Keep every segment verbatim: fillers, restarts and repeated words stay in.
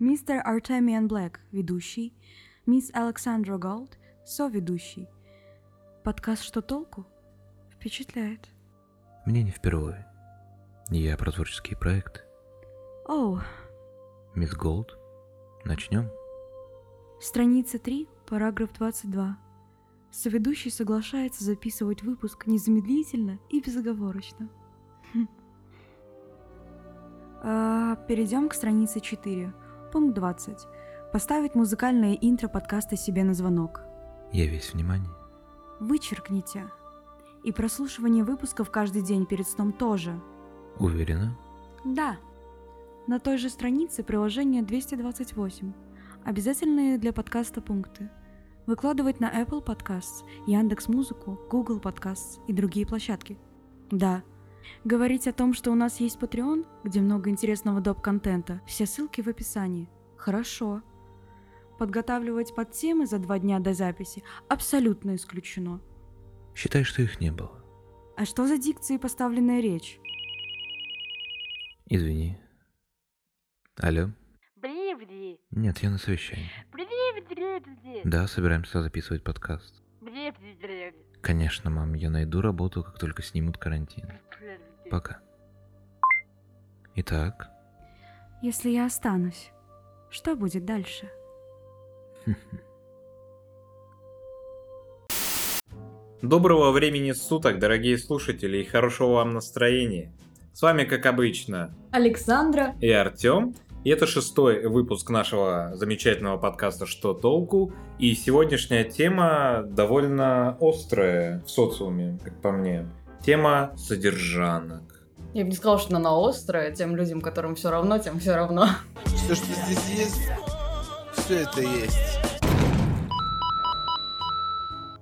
мистер Артемиан Блэк, ведущий, мисс Александра Голд, соведущий. Подкаст «Что толку?» впечатляет. Мне не впервые. Я про творческие проекты. Оу. Мисс Голд, начнем? Страница три, параграф двадцать два. Соведущий соглашается записывать выпуск незамедлительно и безоговорочно. Перейдем к странице четыре, пункт двадцать. Поставить музыкальное интро подкаста себе на звонок. Я весь внимание. Вычеркните. И прослушивание выпусков каждый день перед сном тоже. Уверена? Да. На той же странице приложение двести двадцать восемь. Обязательные для подкаста пункты. Выкладывать на Apple подкаст, Яндекс Музыку, Google подкаст и другие площадки. Да. Говорить о том, что у нас есть Patreon, где много интересного доп-контента. Все ссылки в описании. Хорошо. Подготавливать подтемы за два дня до записи абсолютно исключено. Считай, что их не было. А что за дикция и поставленная речь? Извини. Алло. Бли-бли. Нет, я на совещании. Бли-бли-бли. Да, собираемся записывать подкаст. Бли-бли-бли. Конечно, мам, я найду работу, как только снимут карантин. Бли-бли. Пока. Итак. Если я останусь, что будет дальше? Доброго времени суток, дорогие слушатели, и хорошего вам настроения. С вами, как обычно, Александра и Артём. И это шестой выпуск нашего замечательного подкаста «Что толку?». И сегодняшняя тема довольно острая в социуме, как по мне. Тема содержанок. Я бы не сказала, что она острая. Тем людям, которым все равно, тем все равно. Все, что здесь есть, все это есть.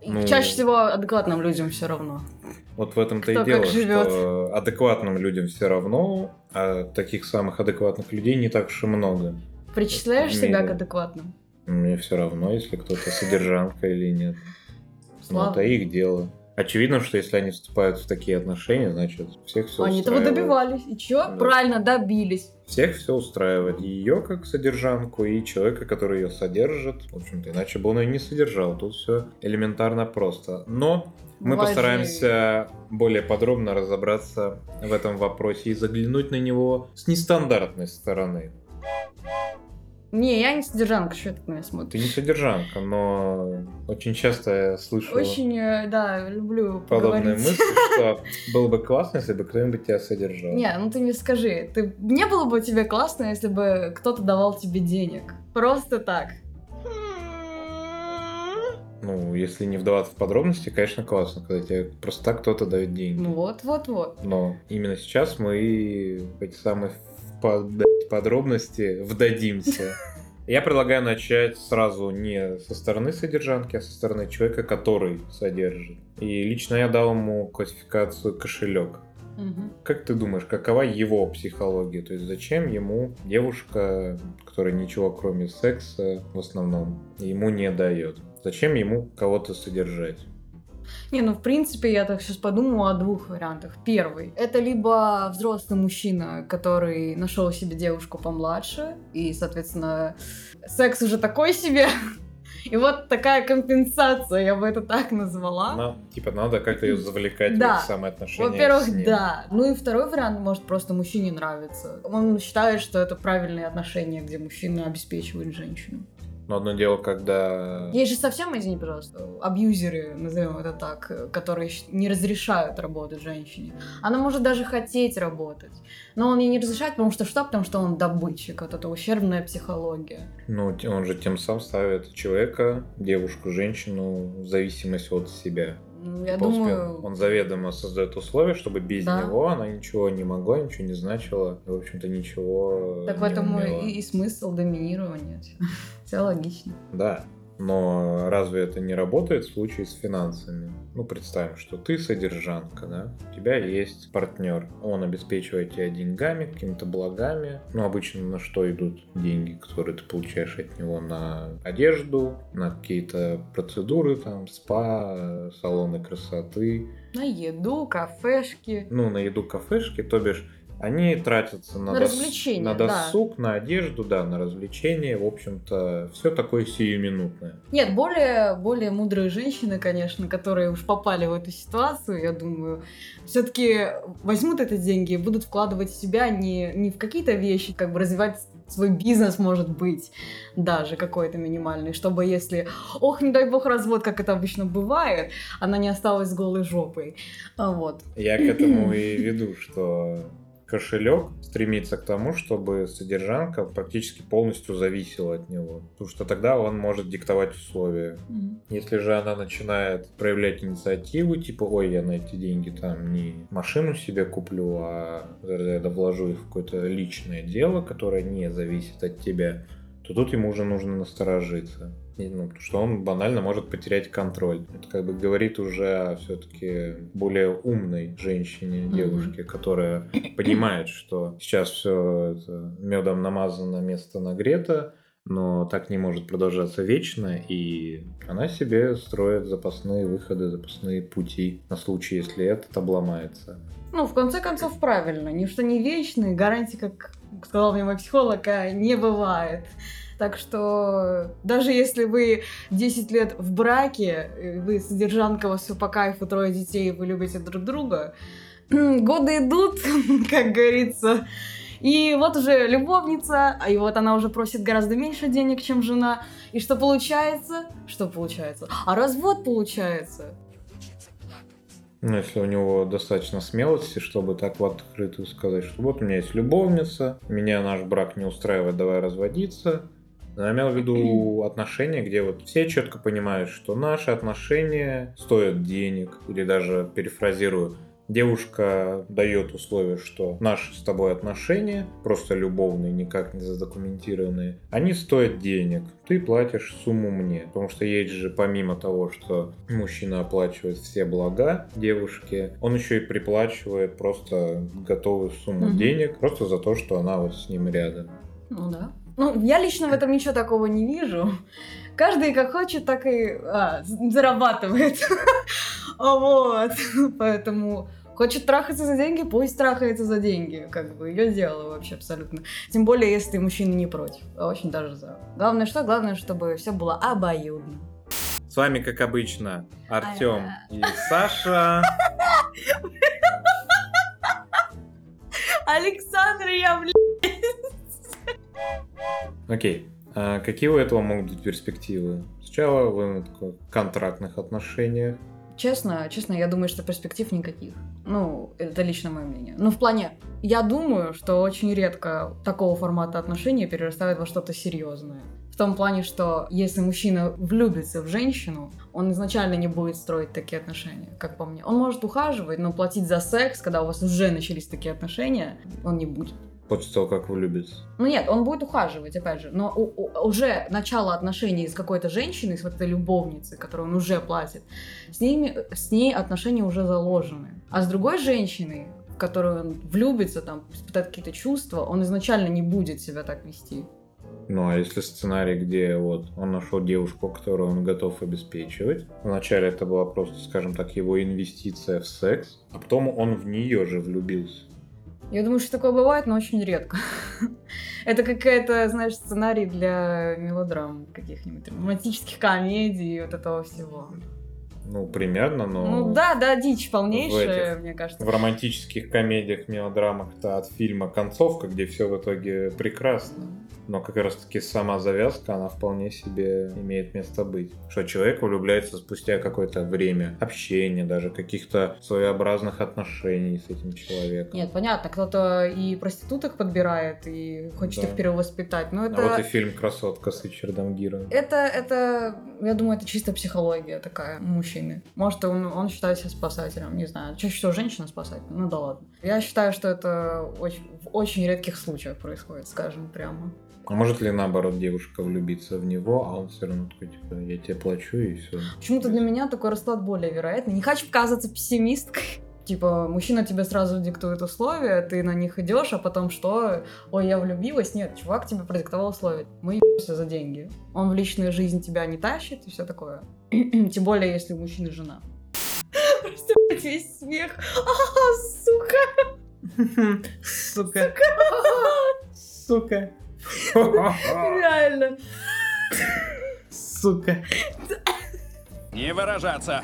Ну, чаще всего адекватным людям все равно. Вот в этом-то кто и дело, что адекватным людям все равно, а таких самых адекватных людей не так уж и много. Причисляешь мне... себя к адекватным? Мне все равно, если кто-то содержанка или нет. Слава. Ну, это их дело. Очевидно, что если они вступают в такие отношения, значит, всех все они устраивает. Они этого добивались. И чего? Да. Правильно, добились. Всех все устраивает. Ее как содержанку, и человека, который ее содержит. В общем-то, иначе бы он ее не содержал. Тут все элементарно просто. Но мы Важнее. постараемся более подробно разобраться в этом вопросе и заглянуть на него с нестандартной стороны. Не, я не содержанка, что ты на меня смотришь? Ты не содержанка, но очень часто я слышу... Очень, да, люблю подобные поговорить. Мысли, что было бы классно, если бы кто-нибудь тебя содержал. Не, ну ты мне скажи, ты... не было бы тебе классно, если бы кто-то давал тебе денег? Просто так. Ну, если не вдаваться в подробности, конечно, классно, когда тебе просто так кто-то дает деньги. Ну вот-вот-вот. Но именно сейчас мы эти самые... подробности вдадимся. Я предлагаю начать сразу не со стороны содержанки, а со стороны человека, который содержит. И лично я дал ему классификацию кошелек. Угу. Как ты думаешь, какова его психология? То есть зачем ему девушка, которая ничего кроме секса в основном ему не дает? Зачем ему кого-то содержать? Не, ну в принципе, я так сейчас подумала о двух вариантах. Первый. Это либо взрослый мужчина, который нашел себе девушку помладше, и, соответственно, секс уже такой себе. И вот такая компенсация, я бы это так назвала. Но, типа, надо как-то ее завлекать да. в эти самые отношения. Во-первых, да. Ну и второй вариант, может, просто мужчине нравится. Он считает, что это правильные отношения, где мужчина обеспечивает женщину. Но одно дело, когда... Есть же совсем, извини, пожалуйста, абьюзеры, назовем это так, которые не разрешают работать женщине. Она может даже хотеть работать, но он ей не разрешает, потому что что? Потому что он добытчик, вот эта ущербная психология. Ну, он же тем самым ставит человека, девушку, женщину в зависимости от себя. Я думаю... Он заведомо создает условия, чтобы без да. него она ничего не могла, ничего не значила, в общем-то ничего так не Так в этом и, и смысл доминирования. Все логично. Да, но разве это не работает в случае с финансами? Ну, представим, что ты содержанка, да? У тебя есть партнер, он обеспечивает тебя деньгами, какими-то благами. Ну, обычно на что идут деньги, которые ты получаешь от него? На одежду, на какие-то процедуры, там, спа, салоны красоты. На еду, кафешки. Ну, на еду, кафешки, то бишь... они тратятся на, на, дос... на досуг, да. на одежду, да, на развлечения, в общем-то, все такое сиюминутное. Нет, более, более мудрые женщины, конечно, которые уж попали в эту ситуацию, я думаю, все-таки возьмут эти деньги и будут вкладывать в себя не, не в какие-то вещи, как бы развивать свой бизнес, может быть, даже какой-то минимальный, чтобы если, ох, не дай бог, развод, как это обычно бывает, она не осталась голой жопой. Вот. Я к этому и веду, что кошелек стремится к тому, чтобы содержанка практически полностью зависела от него, потому что тогда он может диктовать условия. Mm-hmm. Если же она начинает проявлять инициативу, типа, ой, я на эти деньги там не машину себе куплю, а я вложу их в какое-то личное дело, которое не зависит от тебя, то тут ему уже нужно насторожиться. Ну, потому что он банально может потерять контроль. Это как бы говорит уже о все-таки более умной женщине, mm-hmm. девушке, которая понимает, что сейчас все это медом намазано, место нагрето, но так не может продолжаться вечно, и она себе строит запасные выходы, запасные пути на случай, если этот обломается. Ну, в конце концов, правильно. Ничто не вечно, гарантии, как сказал мне мой психолог, не бывает. Так что даже если вы десять лет в браке, вы содержанка, у вас все по кайфу, трое детей, вы любите друг друга, годы идут, как говорится, и вот уже любовница, и вот она уже просит гораздо меньше денег, чем жена, и что получается? Что получается? А развод получается. Ну, если у него достаточно смелости, чтобы так в открытую сказать, что вот у меня есть любовница, меня наш брак не устраивает, давай разводиться. Я имел в виду отношения, где вот все четко понимают, что наши отношения стоят денег, или даже, перефразирую, девушка дает условие, что наши с тобой отношения, просто любовные, никак не задокументированные, они стоят денег, ты платишь сумму мне, потому что есть же помимо того, что мужчина оплачивает все блага девушке, он еще и приплачивает просто готовую сумму угу. денег, просто за то, что она вот с ним рядом. Ну да. Ну, я лично в этом ничего такого не вижу. Каждый как хочет, так и а, зарабатывает. Вот. Поэтому хочет трахаться за деньги, пусть трахается за деньги. Как бы ее дело вообще абсолютно. Тем более, если мужчина не против. А очень даже за. Главное что? Главное, чтобы все было обоюдно. С вами, как обычно, Артём и Саша. Александра, я, блядь. Окей, okay. а какие у этого могут быть перспективы? Сначала вы в контрактных отношениях. Честно, честно, я думаю, что перспектив никаких. Ну, это лично мое мнение. Ну, в плане, я думаю, что очень редко такого формата отношения перерастает во что-то серьезное. В том плане, что если мужчина влюбится в женщину, он изначально не будет строить такие отношения, как по мне. Он может ухаживать, но платить за секс, когда у вас уже начались такие отношения, он не будет. После того, как влюбится. Ну нет, он будет ухаживать, опять же. Но у, у, уже начало отношений с какой-то женщиной, с вот этой любовницей, которую он уже платит, с, ними, с ней отношения уже заложены. А с другой женщиной, в которую он влюбится, там, испытает какие-то чувства, он изначально не будет себя так вести. Ну а если сценарий, где вот он нашел девушку, которую он готов обеспечивать, вначале это была просто, скажем так, его инвестиция в секс, а потом он в нее же влюбился. Я думаю, что такое бывает, но очень редко. Это какая-то, знаешь, сценарий для мелодрам каких-нибудь, романтических комедий и вот этого всего. Ну, примерно, но... Ну да, да, дичь полнейшая, этих, мне кажется. В романтических комедиях, мелодрамах-то от фильма концовка, где все в итоге прекрасно. Но как раз-таки сама завязка, она вполне себе имеет место быть. Что человек влюбляется спустя какое-то время общения, даже каких-то своеобразных отношений с этим человеком. Нет, понятно, кто-то и проституток подбирает, и хочет да. их перевоспитать. Но это... А вот и фильм «Красотка» с Ричардом Гиром. Это, это, я думаю, это чисто психология такая мужчины. Может, он, он считает себя спасателем, не знаю. Чаще всего женщина спасатель, ну да ладно. Я считаю, что это очень, в очень редких случаях происходит, скажем прямо. А может ли, наоборот, девушка влюбиться в него, а он все равно такой, типа, я тебе плачу и все. Почему-то для меня такой расклад более вероятный. Не хочу казаться пессимисткой. Типа, мужчина тебе сразу диктует условия, ты на них идешь, а потом что? Ой, я влюбилась. Нет, чувак тебе продиктовал условия. Мы ебемся за деньги. Он в личную жизнь тебя не тащит и все такое. Тем более, если у мужчины жена. Просто весь смех. А, сука! Сука. Сука. Реально. Сука. Не выражаться.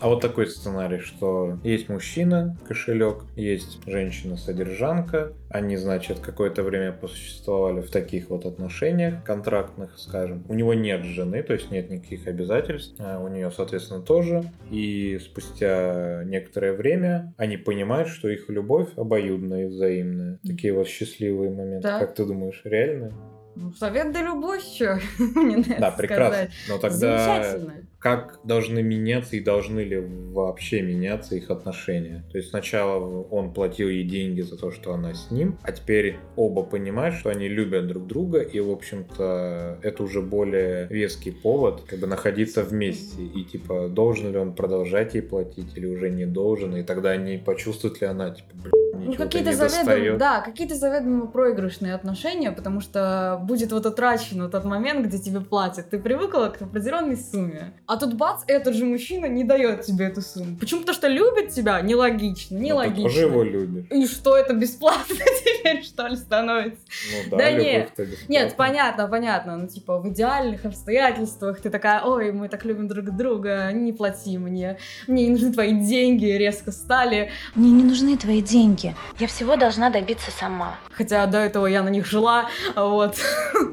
А вот такой сценарий, что есть мужчина, кошелек, есть женщина-содержанка. Они, значит, какое-то время посуществовали в таких вот отношениях, контрактных, скажем. У него нет жены, то есть нет никаких обязательств. А у нее, соответственно, тоже. И спустя некоторое время они понимают, что их любовь обоюдная и взаимная. Такие вот счастливые моменты. Да. Как ты думаешь, реальные? Ну, совет да любовь, что мне надо сказать. Да, прекрасно. Но тогда как должны меняться и должны ли вообще меняться их отношения? То есть сначала он платил ей деньги за то, что она с ним, а теперь оба понимают, что они любят друг друга, и, в общем-то, это уже более веский повод, как бы находиться вместе. И, типа, должен ли он продолжать ей платить или уже не должен, и тогда они почувствуют ли она, типа, блин, ну, какие-то заведомо, да, какие-то заведомо проигрышные отношения, потому что будет вот утрачен вот тот момент, где тебе платят. Ты привыкла к определенной сумме, а тут бац, этот же мужчина не дает тебе эту сумму. Почему? Потому что любит тебя? Нелогично, нелогично. Ну, ты тоже его любишь. И что, это бесплатно теперь, что ли, становится? Ну да, да любовь-то бесплатно. Нет, понятно, понятно. Ну, типа, в идеальных обстоятельствах ты такая, ой, мы так любим друг друга, не плати мне, мне не нужны твои деньги, резко стали. Мне не нужны твои деньги. Я всего должна добиться сама. Хотя до этого я на них жила, вот,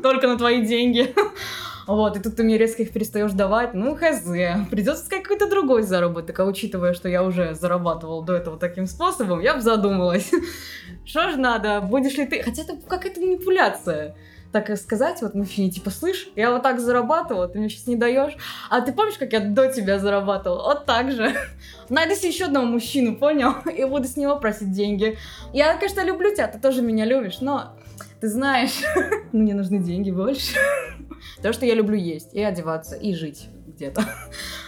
только на твои деньги. Вот, и тут ты мне резко их перестаешь давать, ну хз, придется искать какой-то другой заработок, а учитывая, что я уже зарабатывала до этого таким способом, я бы задумалась, что ж надо, будешь ли ты, хотя это какая-то манипуляция. Так сказать, вот мужчине, типа, слышь, я вот так зарабатывала, ты мне сейчас не даешь. А ты помнишь, как я до тебя зарабатывала? Вот так же. Найду себе еще одного мужчину, понял? И буду с него просить деньги. Я, конечно, люблю тебя, ты тоже меня любишь, но ты знаешь, мне нужны деньги больше. Потому что я люблю есть и одеваться, и жить где-то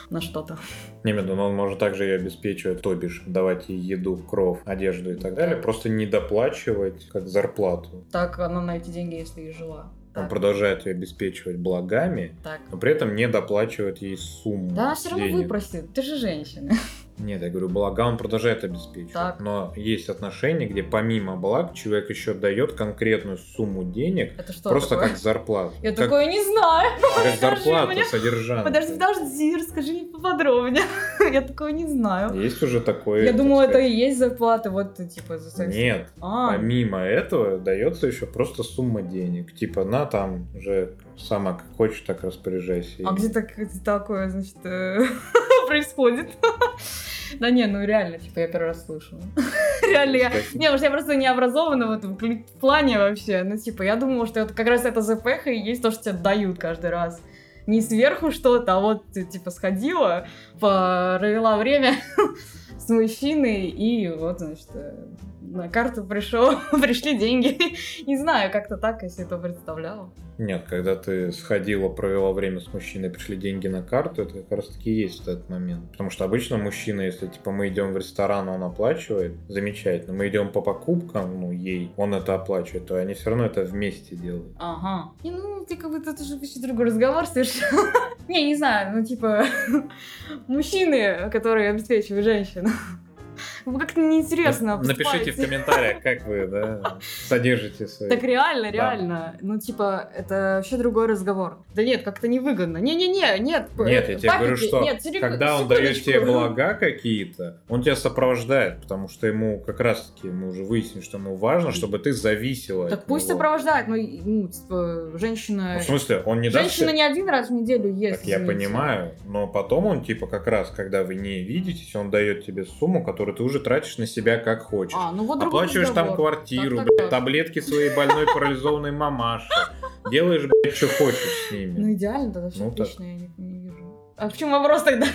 на что-то. Не, но он может также ее обеспечивать, то бишь давать ей еду, кров, одежду и так далее, просто не доплачивать как зарплату. Так она на эти деньги, если и жила. Он так продолжает ее обеспечивать благами, так, но при этом не доплачивает ей сумму. Да, она все равно выпросит, ты же женщина. Нет, я говорю, блага он продолжает обеспечивать. Так. Но есть отношения, где помимо благ человек еще дает конкретную сумму денег. Это что просто такое? Как зарплату. Я как... такое не знаю. Как зарплату содержанку. Подожди, подожди, расскажи мне поподробнее. Я такое не знаю. Есть уже такое. Я думала, это и есть зарплата, вот типа за секс. Нет, а. Помимо этого дается еще просто сумма денег. Типа на там уже сама как хочешь, так распоряжайся. А где такое, значит, происходит? Да не, ну реально, типа, я первый раз слышу. Реально, я... Не, может, я просто не образована в этом плане вообще. Ну, типа, я думала, что это как раз это запеха и есть то, что тебе дают каждый раз. Не сверху что-то, а вот ты, типа, сходила, провела время с мужчиной, и вот, значит, на карту пришел, пришли деньги. Не знаю, как-то так, если это представляла. Нет, когда ты сходила, провела время с мужчиной, пришли деньги на карту, это как раз таки есть этот момент. Потому что обычно мужчина, если, типа, мы идем в ресторан, он оплачивает, замечательно. Мы идем по покупкам, ну, ей, он это оплачивает, то они все равно это вместе делают. Ага. И, ну, ты как бы тут уже вообще другой разговор совершенно. Не, не знаю, ну, типа, мужчины, которые обеспечивают женщин. Вы как-то неинтересно обсуждаете. Напишите в комментариях, как вы, да, содержите свои... Так реально, реально. Да. Ну, типа, это вообще другой разговор. Да нет, как-то невыгодно. Не-не-не, нет. Нет, я тебе говорю, что нет, сери... когда он дает тебе блага какие-то, он тебя сопровождает, потому что ему как раз-таки, мы уже выяснили, что ему важно, чтобы ты зависела. Так пусть него сопровождает, но, ну, типа, женщина... Ну, в смысле, он не даст... Женщина не один раз в неделю ест. Так, я понимаю, но потом он, типа, как раз, когда вы не видитесь, он дает тебе сумму, которую ты уже тратишь на себя как хочешь. А, ну вот оплачиваешь там квартиру, так, так, так. Б, таблетки своей больной парализованной мамаши. Делаешь, блядь, что хочешь с ними. Ну идеально, тогда все ну, отлично, так. Я не, не вижу. А в чем вопрос тогда?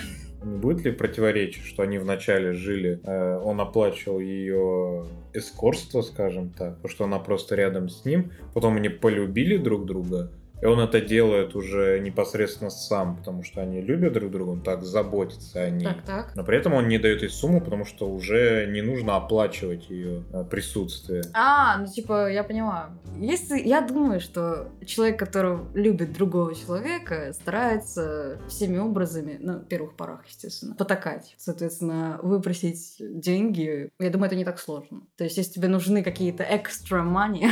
Не будет ли противоречие, что они вначале жили, э, он оплачивал ее эскортство, скажем так, потому что она просто рядом с ним, потом они полюбили друг друга, И он это делает уже непосредственно сам, потому что они любят друг друга, он так заботится о ней. Так, так. Но при этом он не дает ей сумму, потому что уже не нужно оплачивать ее присутствие. А, ну типа, я поняла. Если, я думаю, что человек, который любит другого человека, старается всеми образами, ну, в первых порах, естественно, потакать. Соответственно, выпросить деньги, я думаю, это не так сложно. То есть, если тебе нужны какие-то экстра мани,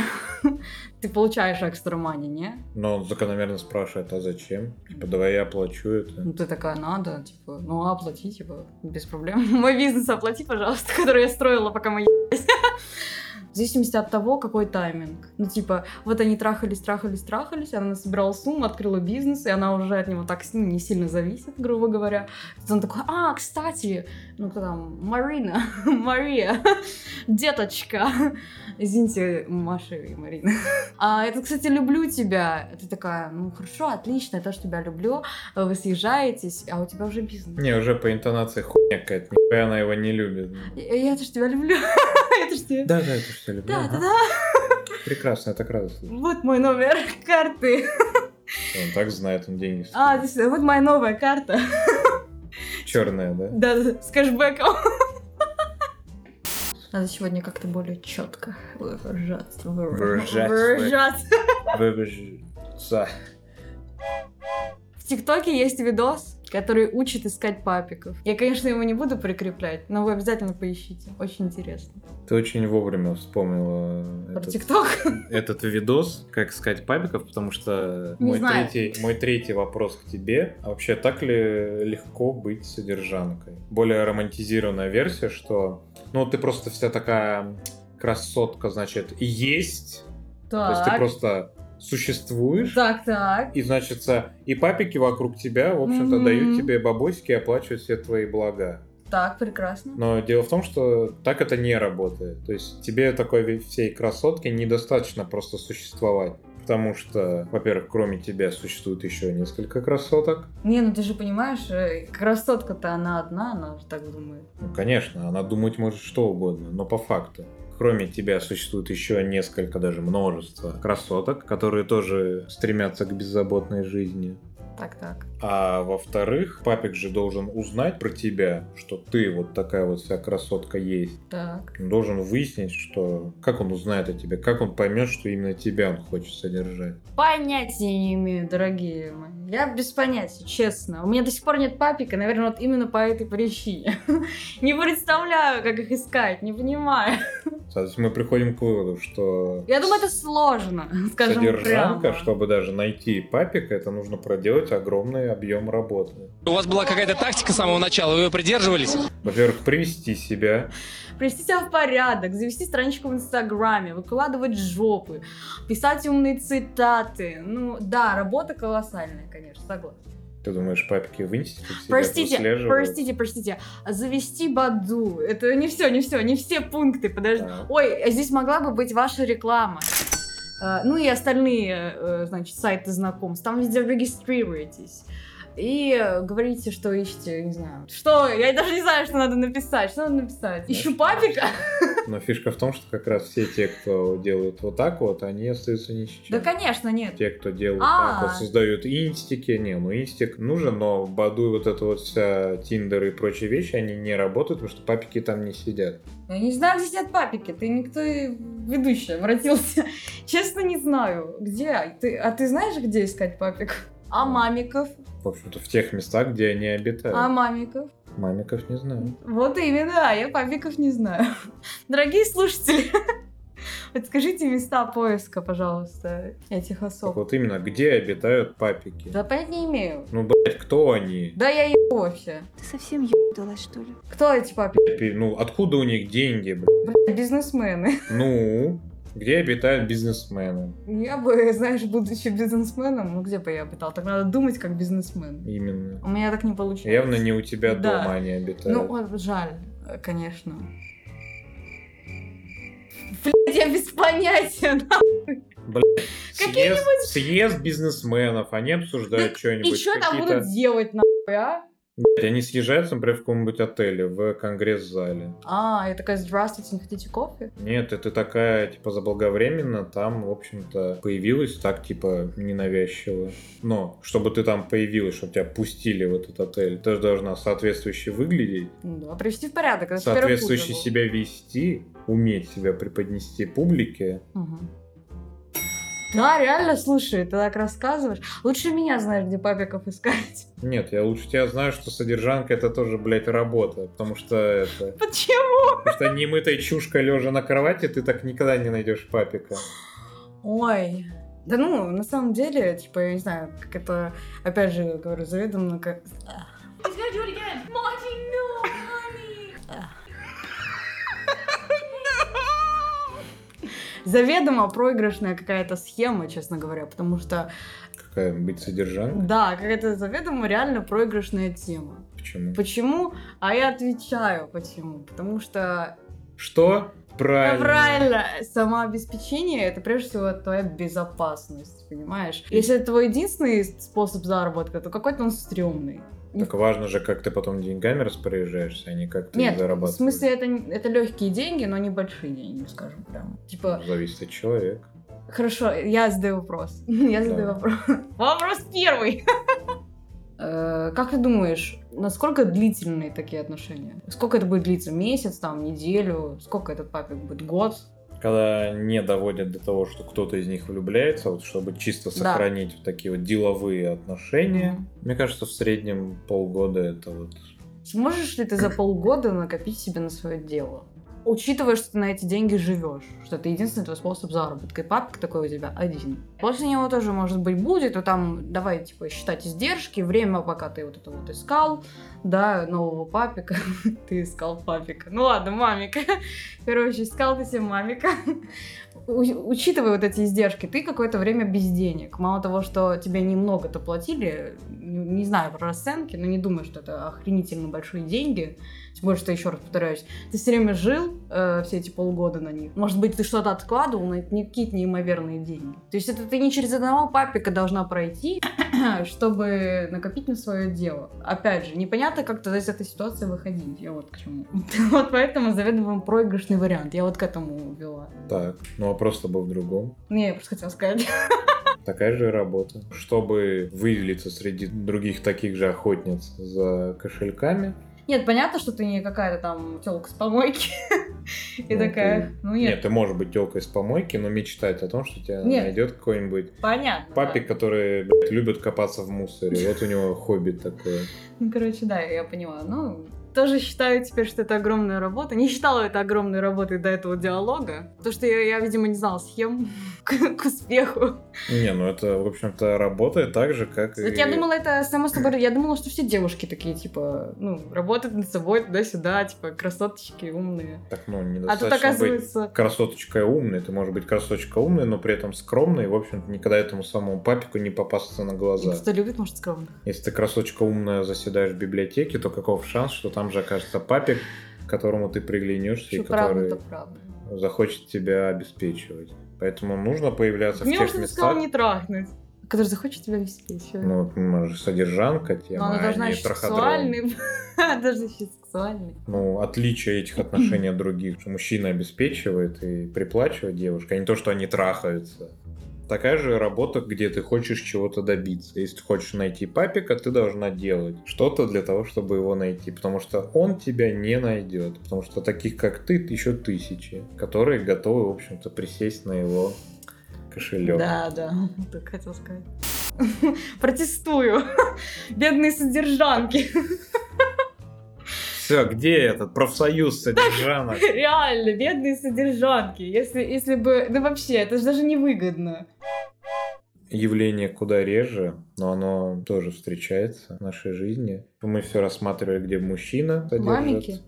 ты получаешь экстра мани, не? Но он закономерно спрашивает, а зачем? Типа, давай я оплачу это. Ну, ты такая, надо, типа, ну, оплати, типа, без проблем. Мой бизнес оплати, пожалуйста, который я строила, пока мы ебались. В зависимости от того, какой тайминг. Ну, типа, вот они трахались, трахались, трахались, она собирала сумму, открыла бизнес, и она уже от него так с ним не сильно зависит, грубо говоря. И он такой, а, кстати, ну, кто там, Марина, Мария, деточка. Извините, Маша и Марина. А это, кстати, люблю тебя. Ты такая, ну, хорошо, отлично, я тоже тебя люблю. Вы съезжаетесь, а у тебя уже бизнес. Не, уже по интонации хуйня какая-то. Нихуя она его не любит. Я, я тоже тебя люблю. Это ж ты. Да, да, это ж я люблю. Да, ага. Да, да. Прекрасно, я так рада слышать. Вот мой номер карты. Он так знает, он деньги. А, вот моя новая карта. Черная, да? Да, да, с кэшбэком. Надо сегодня как-то более четко выражаться. Выражаться. Выражаться. Выражаться. В ТикТоке есть видос, который учит искать папиков. Я, конечно, его не буду прикреплять, но вы обязательно поищите. Очень интересно. Ты очень вовремя вспомнила про этот, TikTok. Этот видос, как искать папиков, потому что мой третий, мой третий вопрос к тебе. А вообще, так ли легко быть содержанкой? Более романтизированная версия, что... Ну, ты просто вся такая красотка, значит, и есть. Так. То есть ты просто... существуешь. Так, так. И, значит, и папики вокруг тебя, в общем-то, mm-hmm. дают тебе бабосики и оплачивают все твои блага. Так, прекрасно. Но дело в том, что так это не работает. То есть тебе такой всей красотки недостаточно просто существовать. Потому что, во-первых, кроме тебя существует еще несколько красоток. Не, ну ты же понимаешь, красотка-то она одна, она же так думает. Ну, конечно, она думать может что угодно, но по факту. Кроме тебя существует еще несколько, даже множество красоток, которые тоже стремятся к беззаботной жизни. Так-так. А во-вторых, папик же должен узнать про тебя, что ты вот такая вот вся красотка есть. Так. Он должен выяснить, что... Как он узнает о тебе? Как он поймет, что именно тебя он хочет содержать? Понятия не имею, дорогие мои. Я без понятия, честно. У меня до сих пор нет папика, наверное, вот именно по этой причине. Не представляю, как их искать, не понимаю. Соответственно, мы приходим к выводу, что... Я думаю, это сложно, скажем прямо. Содержанка, чтобы даже найти папика, это нужно проделать огромный объем работы. У вас была какая-то тактика с самого начала, вы ее придерживались? Во-первых, привести себя. Привести себя в порядок, завести страничку в Инстаграме, выкладывать жопы, писать умные цитаты. Ну да, работа колоссальная, конечно, согласна. Ты думаешь, папики в Институте Простите, простите, простите. Завести Баду. Это не все, не все, не все пункты, подожди. А. Ой, здесь могла бы быть ваша реклама. Ну и остальные, значит, сайты знакомств. Там везде регистрируйтесь. И говорите, что ищете, не знаю. Что? Я даже не знаю, что надо написать. Что надо написать? Да, ищу папика? Но фишка в том, что как раз все те, кто делают вот так вот, они остаются ни с чем. Да, конечно, нет. Те, кто делают А-а-а. так вот, создают инстики. Не, ну инстик нужен, но Баду вот это вот вся Тиндер и прочие вещи, они не работают, потому что папики там не сидят. Я не знаю, где сидят папики. Ты никто ведущий обратился. Честно, не знаю. Где? Ты... А ты знаешь, где искать папик? А мамиков? В общем-то, в тех местах, где они обитают. А мамиков? Мамиков не знаю. Вот именно, а я папиков не знаю. Дорогие слушатели, подскажите места поиска, пожалуйста, этих особ. Так вот именно, где обитают папики? Да понять не имею. Ну, блять, кто они? Да я ебу вообще. Ты совсем ебалась, что ли? Кто эти папики? Ну, откуда у них деньги, блядь? Блядь, бизнесмены. Ну... Где обитают бизнесмены? Я бы, знаешь, будучи бизнесменом, ну где бы я обитал? Так надо думать как бизнесмен. Именно. У меня так не получилось. Явно не у тебя да. дома они обитают. Ну, жаль, конечно. Блядь, я без понятия, нахуй. Блядь, съезд, съезд бизнесменов, они обсуждают да, что-нибудь. И что там будут делать, нахуй, а? Они съезжаются, например, в каком-нибудь отеле, в конгресс-зале. А, я такая, здравствуйте, не хотите кофе? Нет, это такая, типа, заблаговременно там, в общем-то, появилась так, типа, ненавязчиво. Но, чтобы ты там появилась, чтобы тебя пустили в этот отель, ты же должна соответствующе выглядеть. Да, привести в порядок. Это соответствующе себя вести, уметь себя преподнести публике. Угу. Да, реально, слушай, ты так рассказываешь. Лучше меня знаешь, где папиков искать. Нет, я лучше тебя знаю, что содержанка — это тоже, блядь, работа. Потому что это... Почему? Потому что немытая чушка лежа на кровати, ты так никогда не найдешь папика. Ой... Да ну, на самом деле, типа, я не знаю, как это... Опять же, я говорю, заведомо как... Заведомо проигрышная какая-то схема, честно говоря, потому что... Какая быть содержанкой? Да, какая-то заведомо реально проигрышная тема. Почему? Почему? А я отвечаю почему. Потому что... Что? Правильно. Правильно. Самообеспечение — это прежде всего твоя безопасность, понимаешь? Если это твой единственный способ заработка, то какой-то он стрёмный. Так важно же, как ты потом деньгами распоряжаешься, а не как ты Нет, зарабатываешь. В смысле, это, это легкие деньги, но не большие деньги, скажем прямо. Типа... Зависит от человека. Хорошо, я задаю вопрос. Я задаю да. вопрос. Вопрос первый. Как ты думаешь, насколько длительные такие отношения? Сколько это будет длиться? Месяц, там, неделю? Сколько этот папик будет? Год? Когда не доводят до того, что кто-то из них влюбляется, вот чтобы чисто сохранить да. вот такие вот деловые отношения, mm-hmm. мне кажется, в среднем полгода это вот... Сможешь ли ты за полгода накопить себе на свое дело? Учитывая, что ты на эти деньги живешь, что это единственный твой способ заработка, и папка такой у тебя один. После него тоже, может быть, будет, но там, давай, типа, считать издержки, время, пока ты вот это вот искал, да, нового папика, ты искал папика, ну ладно, мамика, короче, искал ты себе мамика. Учитывая вот эти издержки, ты какое-то время без денег. Мало того, что тебе немного-то платили, не знаю про расценки, но не думаю, что это охренительно большие деньги. Тем более, что, еще раз повторяюсь, ты все время жил э, все эти полгода на них. Может быть, ты что-то откладывал, но это не какие-то неимоверные деньги. То есть это ты не через одного папика должна пройти, чтобы накопить на свое дело. Опять же, непонятно, как тогда из этой ситуации выходить. Я вот к чему. Вот поэтому заведомо проигрышный вариант. Я вот к этому вела. Так, ну а просто был в другом. Не, я просто хотела сказать. Такая же работа. Чтобы выделиться среди других таких же охотниц за кошельками. Нет, понятно, что ты не какая-то там тёлка с помойки. И ну, такая, ты... ну нет. Нет, ты можешь быть тёлкой с помойки, но мечтать о том, что тебя нет. найдет какой-нибудь понятно, папик, да. который, блядь, любит копаться в мусоре. Вот у него хобби такое. Ну, короче, да, я поняла. Ну, тоже считаю теперь, что это огромная работа. Не считала это огромной работой до этого диалога. Потому что я, я видимо, не знала схем к, к успеху. Не, ну это, в общем-то, работает так же, как вот и... Я думала, это само собой... Я думала, что все девушки такие, типа, ну, работают над собой туда-сюда, типа, красоточки умные. Так, ну, недостаточно а тут, оказывается... быть красоточкой умной. Ты можешь быть красоточкой умной, но при этом скромной. И, в общем-то, никогда этому самому папику не попасться на глаза. Кто-то любит, может, скромных. Если ты красоточка умная заседаешь в библиотеке, то каков шанс, что там же окажется папик, к которому ты приглянешься и который захочет тебя обеспечивать. Поэтому нужно появляться мне в тех местах. Мне уже сказал не трахнуть. Который захочет тебя обеспечивать. Ну, вот, ну, содержанка тема, но она должна а не траходром. Она должна считать сексуальной. Ну, отличие этих отношений от других. Мужчина обеспечивает и приплачивает девушку, а не то, что они трахаются. Такая же работа, где ты хочешь чего-то добиться. Если ты хочешь найти папика, ты должна делать что-то для того, чтобы его найти. Потому что он тебя не найдет. Потому что таких, как ты, еще тысячи, которые готовы, в общем-то, присесть на его кошелек. Да, да, так хотел сказать. Протестую. Бедные содержанки. Все, где этот профсоюз содержанок? Так, реально, бедные содержанки. Если, если бы... Да вообще, это же даже невыгодно. Явление куда реже, но оно тоже встречается в нашей жизни. Мы все рассматривали, где мужчина содержит... Мамики?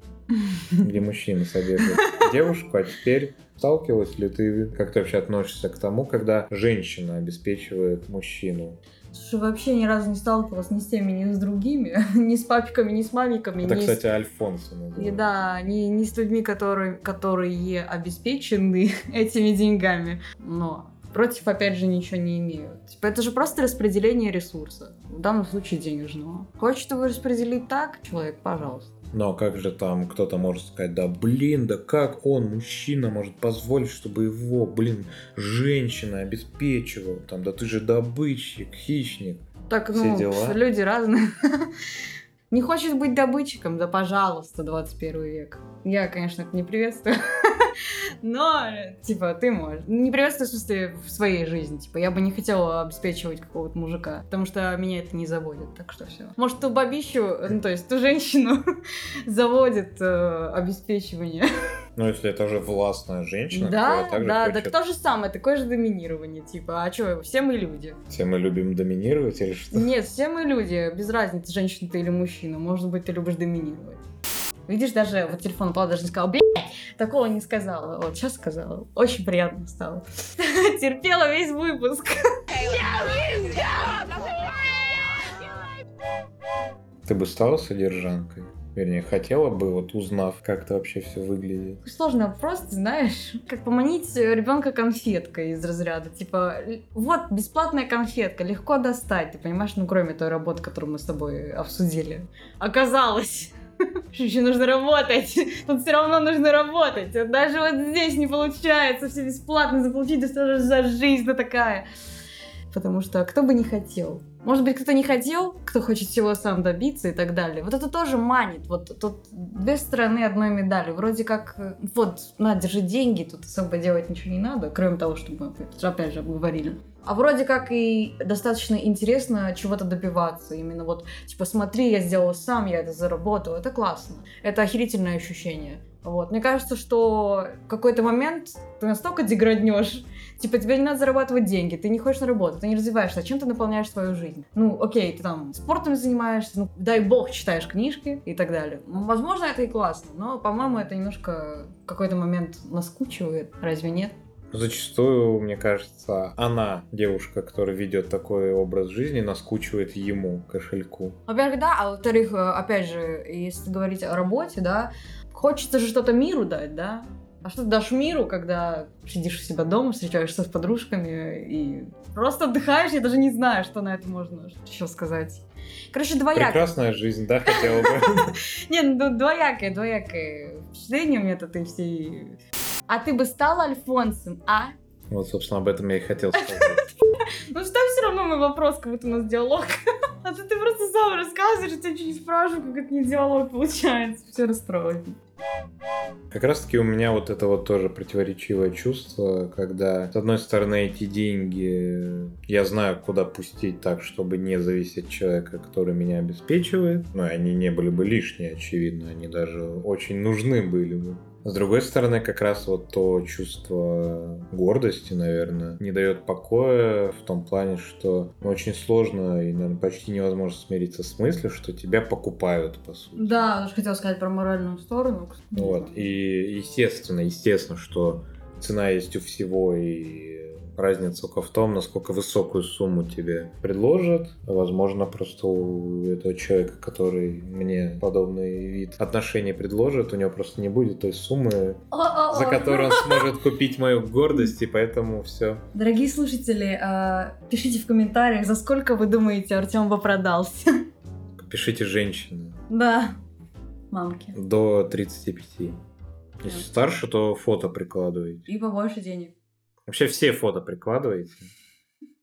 Где мужчина содержит девушку, а теперь Сталкивалась ли ты, как ты вообще относишься к тому, когда женщина обеспечивает мужчину? Слушай, вообще ни разу не сталкивалась ни с теми, ни с другими, ни с папиками, ни с мамиками. Это, ни кстати, с... Альфонсо. И, да, ни, ни с людьми, которые, которые обеспечены этими деньгами, но против, опять же, ничего не имеют. Типа, это же просто распределение ресурса, в данном случае денежного. Хочет его распределить так, человек, пожалуйста. Но как же там кто-то может сказать, да блин, да как он, мужчина, может позволить, чтобы его, блин, женщина обеспечивала, там, да ты же добытчик, хищник, так, все ну, дела. Люди разные. Не хочет быть добытчиком, да пожалуйста, двадцать первый век. Я, конечно, это не приветствую. Но, типа, ты можешь. Не приветствую, в смысле, в своей жизни. Типа, я бы не хотела обеспечивать какого-то мужика, потому что меня это не заводит, так что все. Может, ту бабищу, ну, то есть ту женщину заводит э, обеспечивание. Ну, если это же властная женщина, да, которая также да, хочет... Да, да, то же самое, такое же доминирование, типа, а что, все мы люди. Все мы любим доминировать или что? Нет, все мы люди, без разницы, женщина ты или мужчина, может быть, ты любишь доминировать. Видишь, даже вот телефон упал, даже не сказал, блядь, такого не сказала. Вот сейчас сказала. Очень приятно стало. Терпела весь выпуск. Ты бы стала содержанкой? Вернее, хотела бы, вот узнав, как это вообще все выглядит. Сложный вопрос, ты знаешь, как поманить ребенка конфеткой из разряда. Типа, вот, бесплатная конфетка, легко достать, ты понимаешь, ну кроме той работы, которую мы с тобой обсудили. Оказалось, что еще нужно работать, тут все равно нужно работать. Даже вот здесь не получается все бесплатно заполучить, даже за жизнь-то такая. Потому что кто бы не хотел. Может быть, кто-то не хотел, кто хочет всего сам добиться и так далее. Вот это тоже манит. Вот тут две стороны одной медали. Вроде как, вот, на, держи деньги, тут особо делать ничего не надо, кроме того, что мы, опять же, обговорили. А вроде как и достаточно интересно чего-то добиваться. Именно вот, типа, смотри, я сделал сам, я это заработал. Это классно. Это охерительное ощущение. Вот. Мне кажется, что в какой-то момент ты настолько деграднешь, типа, тебе не надо зарабатывать деньги, ты не хочешь на работу, ты не развиваешься, а чем ты наполняешь свою жизнь? Ну, окей, ты там спортом занимаешься, ну, дай бог, читаешь книжки и так далее. Ну, возможно, это и классно, но, по-моему, это немножко в какой-то момент наскучивает, разве нет? Зачастую, мне кажется, она, девушка, которая ведет такой образ жизни, наскучивает ему, кошельку. Во-первых, да, а во-вторых, опять же, если говорить о работе, да, хочется же что-то миру дать, да? А что ты дашь миру, когда сидишь у себя дома, встречаешься с подружками и просто отдыхаешь? Я даже не знаю, что на это можно еще сказать. Короче, двоякое. Прекрасная жизнь, да, хотела бы? Не, ну двоякое, двоякое впечатление у меня от этой всей... А ты бы стала Альфонсом, а? Вот, собственно, об этом я и хотел сказать. Ну что, все равно мой вопрос, как будто у нас диалог. А то ты просто сам рассказываешь, я тебя чуть не спрашиваю, как это не диалог получается. Все расстроено. Как раз таки у меня вот это вот тоже противоречивое чувство, когда, с одной стороны, эти деньги я знаю, куда пустить так, чтобы не зависеть от человека, который меня обеспечивает. Но они не были бы лишние, очевидно, они даже очень нужны были бы. С другой стороны, как раз вот то чувство гордости, наверное, не дает покоя в том плане, что очень сложно и, наверное, почти невозможно смириться с мыслью, что тебя покупают, по сути. Да, я даже хотела сказать про моральную сторону. Вот, и естественно, естественно, что цена есть у всего, и разница только в том, насколько высокую сумму тебе предложат. Возможно, просто у этого человека, который мне подобный вид отношений предложит, у него просто не будет той суммы, О-о-о. за которую он сможет купить мою гордость, и поэтому все. Дорогие слушатели, пишите в комментариях, за сколько вы думаете, Артем бы продался. Пишите женщины. Да, мамки. До тридцати пяти. Если да. старше, то фото прикладывайте. И побольше денег. Вообще все фото прикладываете.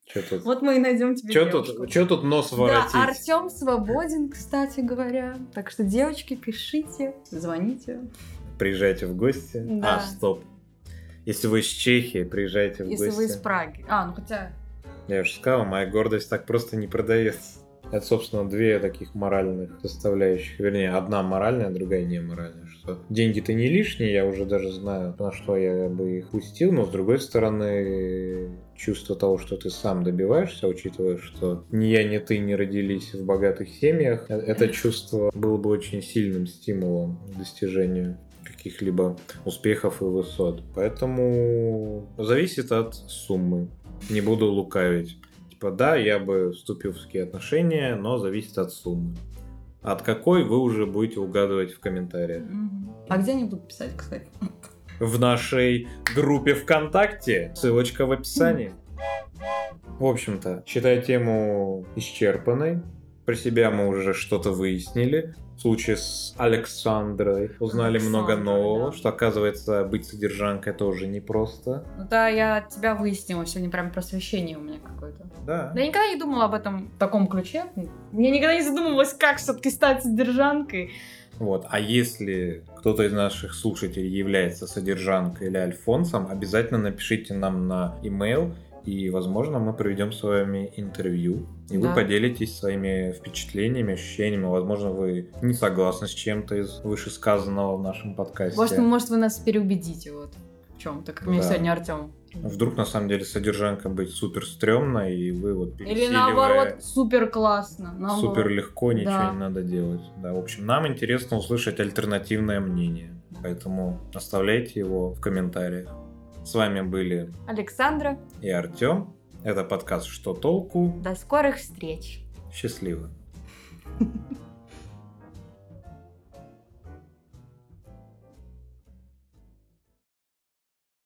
Чё тут? Вот мы и найдем тебе Чё девушку. Тут, чё тут нос воротить? Да, Артём свободен, кстати говоря. Так что, девочки, пишите, звоните. Приезжайте в гости. Да. А, стоп. Если вы из Чехии, приезжайте в Если гости. Если вы из Праги. А, ну хотя... Я уже сказал, моя гордость так просто не продается. Это, собственно, две таких моральных составляющих. Вернее, одна моральная, другая не моральная. Что деньги-то не лишние, я уже даже знаю, на что я бы их пустил. Но, с другой стороны, чувство того, что ты сам добиваешься, учитывая, что ни я, ни ты не родились в богатых семьях, это чувство было бы очень сильным стимулом к достижению каких-либо успехов и высот. Поэтому зависит от суммы. Не буду лукавить. Типа, да, я бы вступил в такие отношения, но зависит от суммы. От какой вы уже будете угадывать в комментариях. А где они будут писать, кстати? В нашей группе ВКонтакте. Ссылочка в описании. В общем-то, считаю тему исчерпанной. Про себя мы уже что-то выяснили. В случае с Александрой узнали Александра, много нового, да. Что, оказывается, быть содержанкой тоже непросто. Ну да, я от тебя выяснила, сегодня прям просвещение у меня какое-то. Да. Да я никогда не думала об этом в таком ключе. Я никогда не задумывалась, как все-таки стать содержанкой. Вот, а если кто-то из наших слушателей является содержанкой или альфонсом, обязательно напишите нам на e-mail. И, возможно, мы проведем с вами интервью, и да. Вы поделитесь своими впечатлениями, ощущениями. Возможно, вы не согласны с чем-то из вышесказанного в нашем подкасте. Может, может вы нас переубедите вот в чем-то, как да. Мне сегодня Артем. Вдруг, на самом деле, содержанка быть супер стрёмно, и вы вот пересиливая... Или наоборот, супер классно. Наоборот. Супер легко, ничего да. не надо делать. Да, в общем, нам интересно услышать альтернативное мнение, поэтому оставляйте его в комментариях. С вами были Александра и Артём. Это подкаст «Что толку?». До скорых встреч. Счастливо.